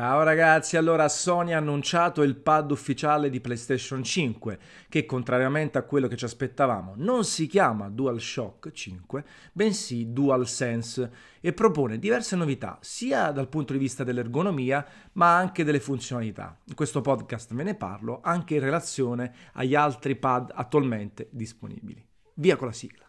Ciao ragazzi, allora Sony ha annunciato il pad ufficiale di PlayStation 5 che, contrariamente a quello che ci aspettavamo, non si chiama DualShock 5 bensì DualSense e propone diverse novità sia dal punto di vista dell'ergonomia ma anche delle funzionalità. In questo podcast ve ne parlo anche in relazione agli altri pad attualmente disponibili. Via con la sigla.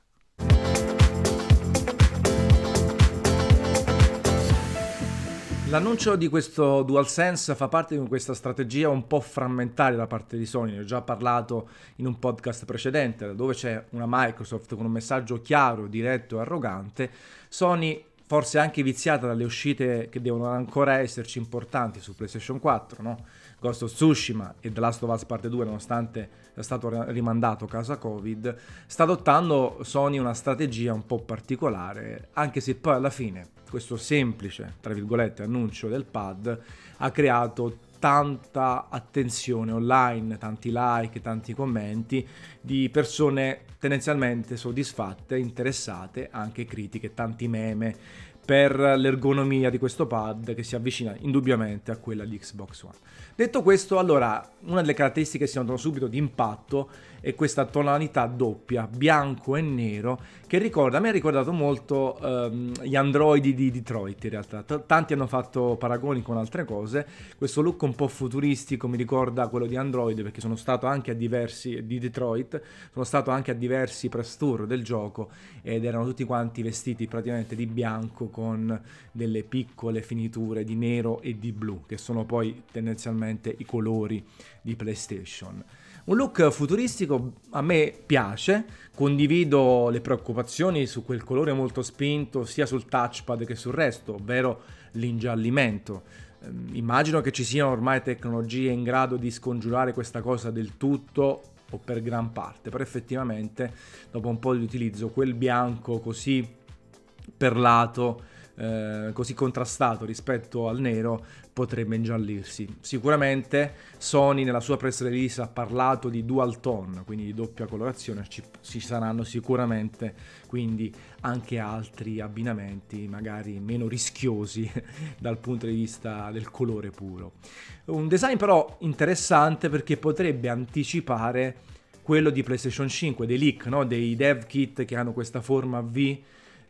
L'annuncio di questo DualSense fa parte di questa strategia un po' frammentaria da parte di Sony. Ne ho già parlato in un podcast precedente, dove c'è una Microsoft con un messaggio chiaro, diretto e arrogante. Sony, forse anche viziata dalle uscite che devono ancora esserci importanti su PlayStation 4, no? Ghost of Tsushima e The Last of Us Part II, nonostante è stato rimandato a causa Covid, sta adottando Sony una strategia un po' particolare, anche se poi alla fine questo semplice, tra virgolette, annuncio del pad ha creato tanta attenzione online, tanti like, tanti commenti di persone tendenzialmente soddisfatte, interessate, anche critiche, tanti meme per l'ergonomia di questo pad che si avvicina indubbiamente a quella di Xbox One. Detto questo, allora, una delle caratteristiche che si notano subito di impatto è questa tonalità doppia, bianco e nero, che ricorda, a me ha ricordato molto gli androidi di Detroit in realtà. Tanti hanno fatto paragoni con altre cose, questo look un po' futuristico mi ricorda quello di Android, perché sono stato anche a diversi di Detroit, sono stato anche a diversi press tour del gioco ed erano tutti quanti vestiti praticamente di bianco con delle piccole finiture di nero e di blu, che sono poi tendenzialmente i colori di PlayStation. Un look futuristico a me piace, condivido le preoccupazioni su quel colore molto spinto sia sul touchpad che sul resto, ovvero l'ingiallimento. Immagino che ci siano ormai tecnologie in grado di scongiurare questa cosa del tutto o per gran parte, però effettivamente dopo un po' di utilizzo quel bianco così perlato, così contrastato rispetto al nero, potrebbe ingiallirsi. Sicuramente Sony nella sua press release ha parlato di dual tone, quindi di doppia colorazione, ci saranno sicuramente quindi anche altri abbinamenti magari meno rischiosi dal punto di vista del colore puro. Un design però interessante perché potrebbe anticipare quello di PlayStation 5, dei leak, no? Dei dev kit che hanno questa forma V,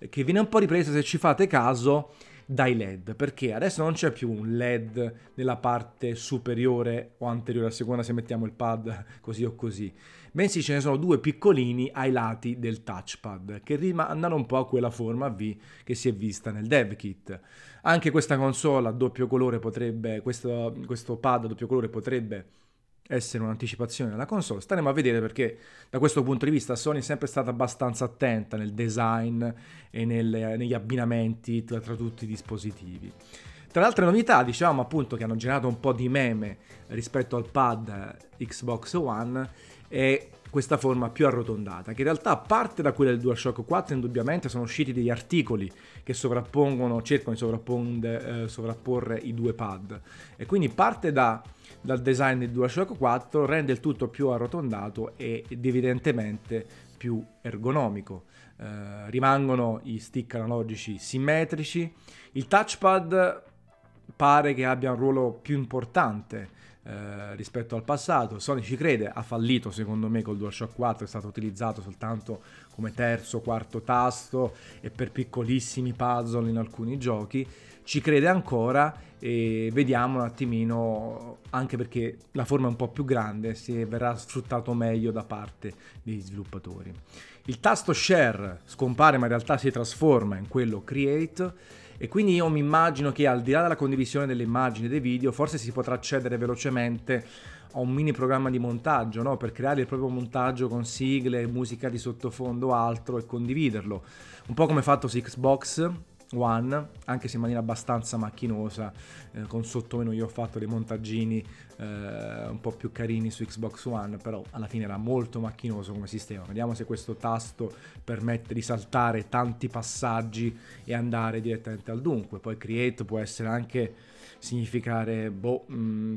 che viene un po' ripresa, se ci fate caso, dai LED, perché adesso non c'è più un LED nella parte superiore o anteriore, a seconda se mettiamo il pad così o così, bensì ce ne sono due piccolini ai lati del touchpad che rimandano un po' a quella forma V che si è vista nel dev kit. Anche questa console a doppio colore potrebbe, questo pad a doppio colore potrebbe essere un'anticipazione della console. Staremo a vedere, perché da questo punto di vista Sony è sempre stata abbastanza attenta nel design e negli abbinamenti tra tutti i dispositivi. Tra le altre novità, diciamo appunto che hanno generato un po' di meme rispetto al pad Xbox One, è questa forma più arrotondata, che in realtà parte da quella del DualShock 4. Indubbiamente sono usciti degli articoli che cercano di sovrapporre i due pad, e quindi parte dal design del DualShock 4, rende il tutto più arrotondato ed evidentemente più ergonomico. Rimangono gli stick analogici simmetrici, il touchpad pare che abbia un ruolo più importante rispetto al passato. Sony ci crede, ha fallito secondo me col DualShock 4, è stato utilizzato soltanto come terzo, quarto tasto e per piccolissimi puzzle in alcuni giochi. Ci crede ancora e vediamo un attimino, anche perché la forma è un po' più grande, se verrà sfruttato meglio da parte degli sviluppatori. Il tasto share scompare, ma in realtà si trasforma in quello create, e quindi io mi immagino che al di là della condivisione delle immagini e dei video forse si potrà accedere velocemente a un mini programma di montaggio, no? Per creare il proprio montaggio con sigle, musica di sottofondo, altro, e condividerlo, un po' come fatto su Xbox One, anche se in maniera abbastanza macchinosa. Con sottomenu io ho fatto dei montaggini un po' più carini su Xbox One, però alla fine era molto macchinoso come sistema. Vediamo se questo tasto permette di saltare tanti passaggi e andare direttamente al dunque. Poi create può essere anche significare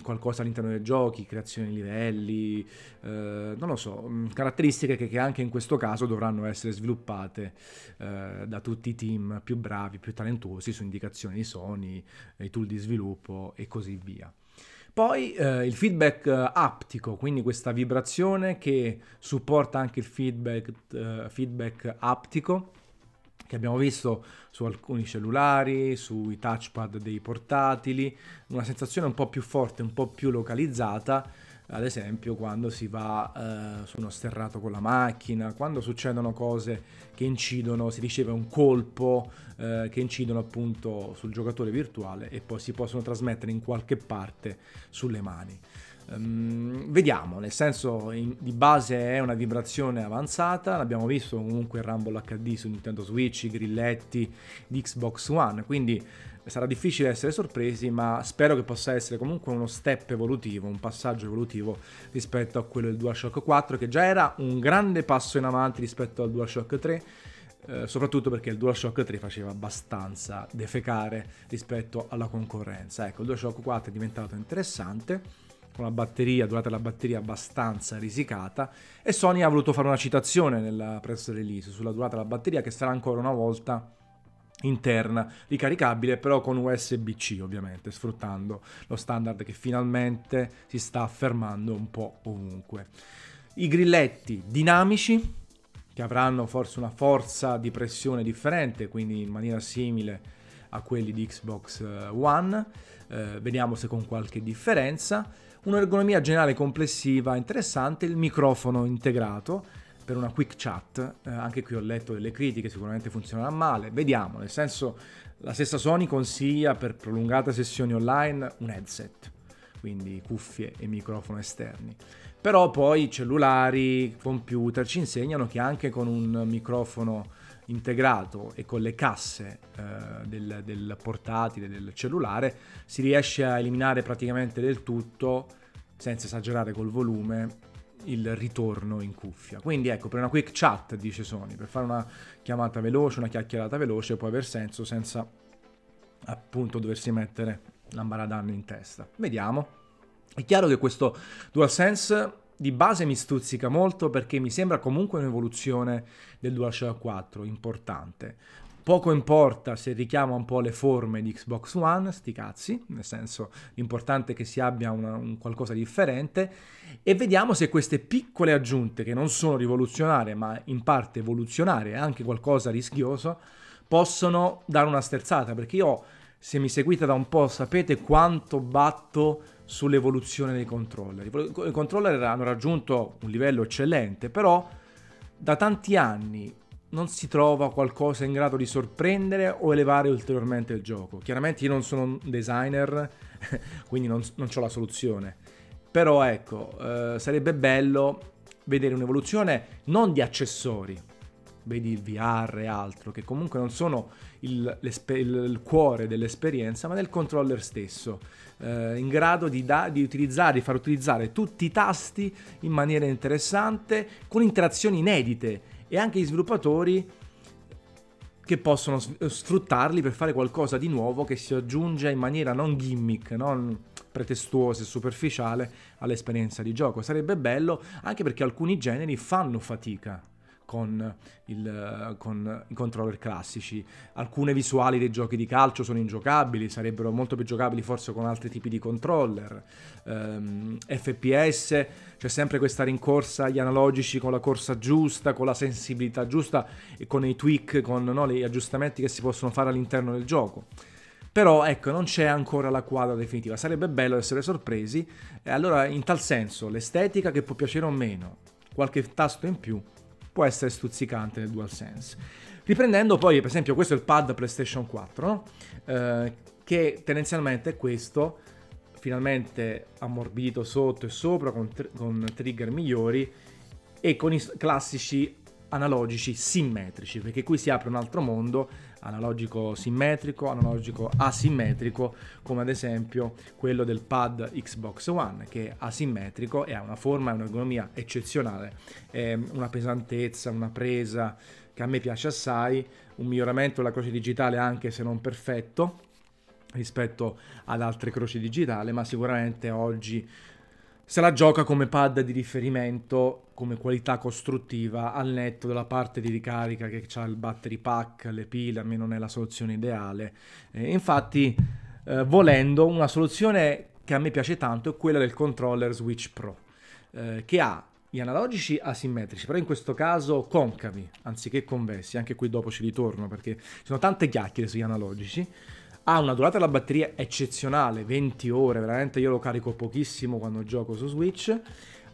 qualcosa all'interno dei giochi, creazione di livelli, non lo so, caratteristiche che anche in questo caso dovranno essere sviluppate da tutti i team più bravi, più talentuosi, su indicazioni di Sony, i tool di sviluppo e così via. Poi il feedback aptico, quindi questa vibrazione che supporta anche il feedback aptico che abbiamo visto su alcuni cellulari, sui touchpad dei portatili, una sensazione un po' più forte, un po' più localizzata, ad esempio quando si va su uno sterrato con la macchina, quando succedono cose che incidono, si riceve un colpo che incidono appunto sul giocatore virtuale e poi si possono trasmettere in qualche parte sulle mani. Vediamo, nel senso di base è una vibrazione avanzata, l'abbiamo visto comunque il Rumble HD su Nintendo Switch, i grilletti di Xbox One, quindi sarà difficile essere sorpresi, ma spero che possa essere comunque uno step evolutivo, un passaggio evolutivo rispetto a quello del DualShock 4, che già era un grande passo in avanti rispetto al DualShock 3, soprattutto perché il DualShock 3 faceva abbastanza defecare rispetto alla concorrenza. Ecco, il DualShock 4 è diventato interessante, con la batteria, durata della batteria abbastanza risicata, e Sony ha voluto fare una citazione nella press release sulla durata della batteria, che sarà ancora una volta interna, ricaricabile però con USB-C, ovviamente sfruttando lo standard che finalmente si sta affermando un po' ovunque. I grilletti dinamici, che avranno forse una forza di pressione differente, quindi in maniera simile a quelli di Xbox One, vediamo se con qualche differenza. Un'ergonomia generale complessiva interessante, il microfono integrato per una quick chat, anche qui ho letto delle critiche, sicuramente funzionerà male, vediamo, nel senso la stessa Sony consiglia per prolungate sessioni online un headset, quindi cuffie e microfono esterni, però poi cellulari, computer ci insegnano che anche con un microfono integrato e con le casse del portatile, del cellulare, si riesce a eliminare praticamente del tutto, senza esagerare col volume, il ritorno in cuffia. Quindi ecco, per una quick chat, dice Sony, per fare una chiamata veloce, una chiacchierata veloce, può aver senso senza appunto doversi mettere l'ambaradanno in testa. Vediamo. È chiaro che questo DualSense di base mi stuzzica molto, perché mi sembra comunque un'evoluzione del DualShock 4 importante. Poco importa se richiama un po' le forme di Xbox One, sti cazzi, nel senso l'importante è che si abbia un qualcosa di differente, e vediamo se queste piccole aggiunte, che non sono rivoluzionarie ma in parte evoluzionarie, anche qualcosa rischioso, possono dare una sterzata, perché io, se mi seguite da un po', sapete quanto batto sull'evoluzione dei controller. I controller hanno raggiunto un livello eccellente, però da tanti anni non si trova qualcosa in grado di sorprendere o elevare ulteriormente il gioco. Chiaramente io non sono un designer, quindi non c'ho la soluzione, però ecco, sarebbe bello vedere un'evoluzione non di accessori, vedi il VR e altro, che comunque non sono il cuore dell'esperienza, ma del controller stesso, in grado di far utilizzare tutti i tasti in maniera interessante, con interazioni inedite, e anche gli sviluppatori che possono sfruttarli per fare qualcosa di nuovo che si aggiunge in maniera non gimmick, non pretestuosa e superficiale all'esperienza di gioco. Sarebbe bello, anche perché alcuni generi fanno fatica con i controller classici. Alcune visuali dei giochi di calcio sono ingiocabili, sarebbero molto più giocabili forse con altri tipi di controller. FPS, c'è sempre questa rincorsa agli analogici con la corsa giusta, con la sensibilità giusta e con i tweak, con gli aggiustamenti che si possono fare all'interno del gioco. Però ecco, non c'è ancora la quadra definitiva, sarebbe bello essere sorpresi. E allora in tal senso l'estetica, che può piacere o meno, qualche tasto in più, può essere stuzzicante nel DualSense. Riprendendo poi, per esempio, questo è il pad PlayStation 4, no? Che tendenzialmente è questo, finalmente ammorbidito sotto e sopra, con trigger migliori e con i classici analogici simmetrici, perché qui si apre un altro mondo, analogico simmetrico, analogico asimmetrico, come ad esempio quello del pad Xbox One, che è asimmetrico e ha una forma e un'ergonomia eccezionale, una pesantezza, una presa che a me piace assai, un miglioramento della croce digitale anche se non perfetto, rispetto ad altre croci digitali, ma sicuramente oggi se la gioca come pad di riferimento, come qualità costruttiva, al netto della parte di ricarica che c'ha il battery pack, le pile, a me non è la soluzione ideale. Infatti, volendo, una soluzione che a me piace tanto è quella del controller Switch Pro, che ha gli analogici asimmetrici, però in questo caso concavi, anziché convessi. Anche qui dopo ci ritorno, perché ci sono tante chiacchiere sugli analogici. Ha una durata della batteria eccezionale, 20 ore, veramente io lo carico pochissimo quando gioco su Switch.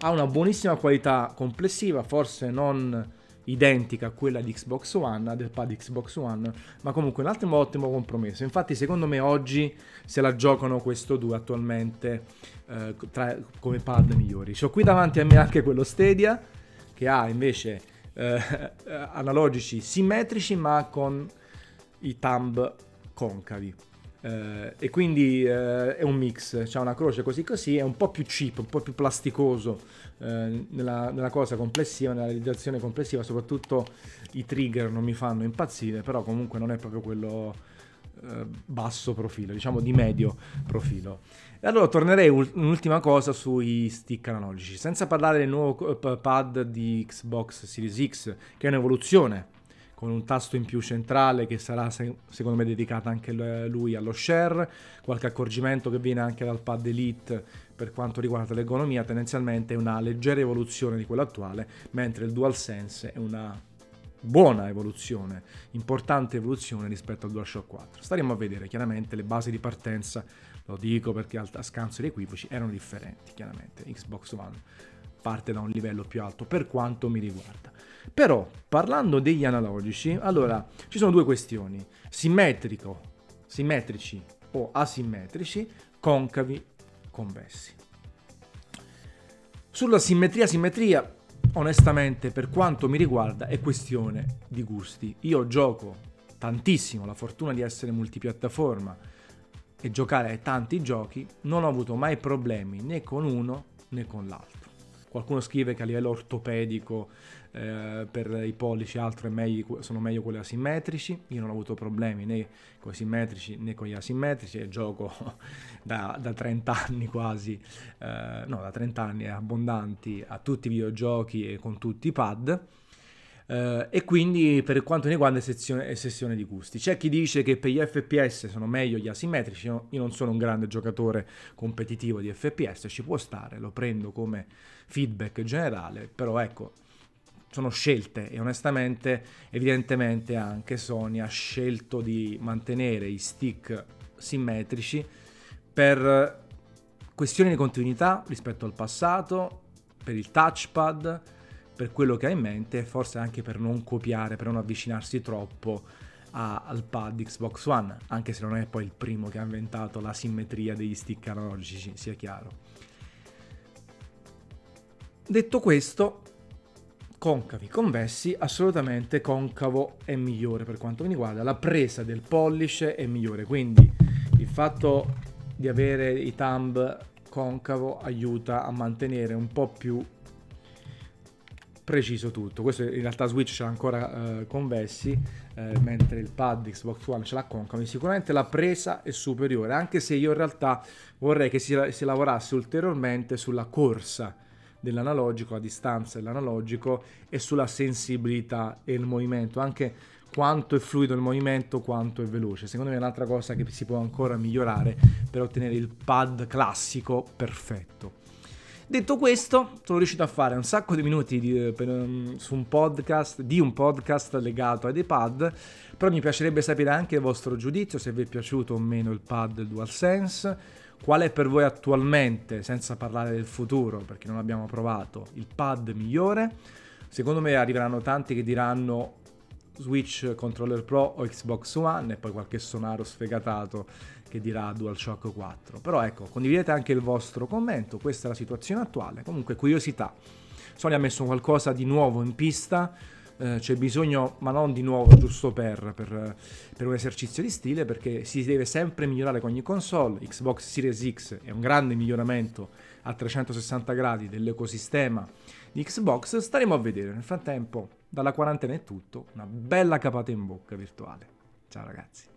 Ha una buonissima qualità complessiva, forse non identica a quella di Xbox One, del pad Xbox One, ma comunque un altro ottimo compromesso. Infatti secondo me oggi se la giocano questo due attualmente come pad migliori. C'ho qui davanti a me anche quello Stadia, che ha invece analogici simmetrici ma con i thumb concavi, e quindi è un mix, c'è una croce così così, è un po' più cheap, un po' più plasticoso nella cosa complessiva, nella realizzazione complessiva, soprattutto i trigger non mi fanno impazzire, però comunque non è proprio quello basso profilo, diciamo di medio profilo. E allora tornerei un'ultima cosa sui stick analogici, senza parlare del nuovo pad di Xbox Series X, che è un'evoluzione, con un tasto in più centrale che sarà secondo me dedicato anche lui allo share, qualche accorgimento che viene anche dal pad Elite per quanto riguarda l'ergonomia, tendenzialmente è una leggera evoluzione di quella attuale, mentre il DualSense è una buona evoluzione, importante evoluzione rispetto al DualShock 4. Staremo a vedere, chiaramente le basi di partenza, lo dico perché a scanso di equivoci, erano differenti, chiaramente Xbox One parte da un livello più alto per quanto mi riguarda. Però parlando degli analogici, allora ci sono due questioni: simmetrici o asimmetrici, concavi, convessi. Sulla simmetria, onestamente per quanto mi riguarda è questione di gusti. Io gioco tantissimo, ho la fortuna di essere multipiattaforma e giocare ai tanti giochi, non ho avuto mai problemi né con uno né con l'altro. Qualcuno scrive che a livello ortopedico per i pollici altro sono meglio quelli asimmetrici. Io non ho avuto problemi né con i simmetrici né con gli asimmetrici e gioco da 30 anni quasi, da 30 anni abbondanti a tutti i videogiochi e con tutti i pad, e quindi per quanto mi riguarda è sessione di gusti. C'è chi dice che per gli FPS sono meglio gli asimmetrici. Io non sono un grande giocatore competitivo di FPS, ci può stare, lo prendo come feedback generale, però ecco, sono scelte e onestamente evidentemente anche Sony ha scelto di mantenere i stick simmetrici per questioni di continuità rispetto al passato, per il touchpad, per quello che ha in mente, forse anche per non copiare, per non avvicinarsi troppo al pad Xbox One, anche se non è poi il primo che ha inventato la simmetria degli stick analogici, sia chiaro. Detto questo, concavi, convessi, assolutamente concavo è migliore per quanto mi riguarda, la presa del pollice è migliore, quindi il fatto di avere i thumb concavo aiuta a mantenere un po' più preciso tutto. Questo in realtà Switch ce l'ha ancora convessi, mentre il pad Xbox One ce l'ha concavi. Sicuramente la presa è superiore, anche se io in realtà vorrei che si lavorasse ulteriormente sulla corsa dell'analogico, la distanza dell'analogico e sulla sensibilità e il movimento, anche quanto è fluido il movimento, quanto è veloce. Secondo me è un'altra cosa che si può ancora migliorare per ottenere il pad classico perfetto. Detto questo, sono riuscito a fare un sacco di minuti su un podcast legato ai pad, però mi piacerebbe sapere anche il vostro giudizio, se vi è piaciuto o meno il pad DualSense, qual è per voi attualmente, senza parlare del futuro, perché non abbiamo provato, il pad migliore. Secondo me arriveranno tanti che diranno Switch Controller Pro o Xbox One e poi qualche sonaro sfegatato che dirà DualShock 4, però ecco, condividete anche il vostro commento, questa è la situazione attuale. Comunque curiosità, Sony ha messo qualcosa di nuovo in pista, c'è bisogno, ma non di nuovo giusto per un esercizio di stile, perché si deve sempre migliorare con ogni console. Xbox Series X è un grande miglioramento a 360 gradi dell'ecosistema di Xbox, staremo a vedere. Nel frattempo dalla quarantena è tutto, una bella capata in bocca virtuale. Ciao ragazzi.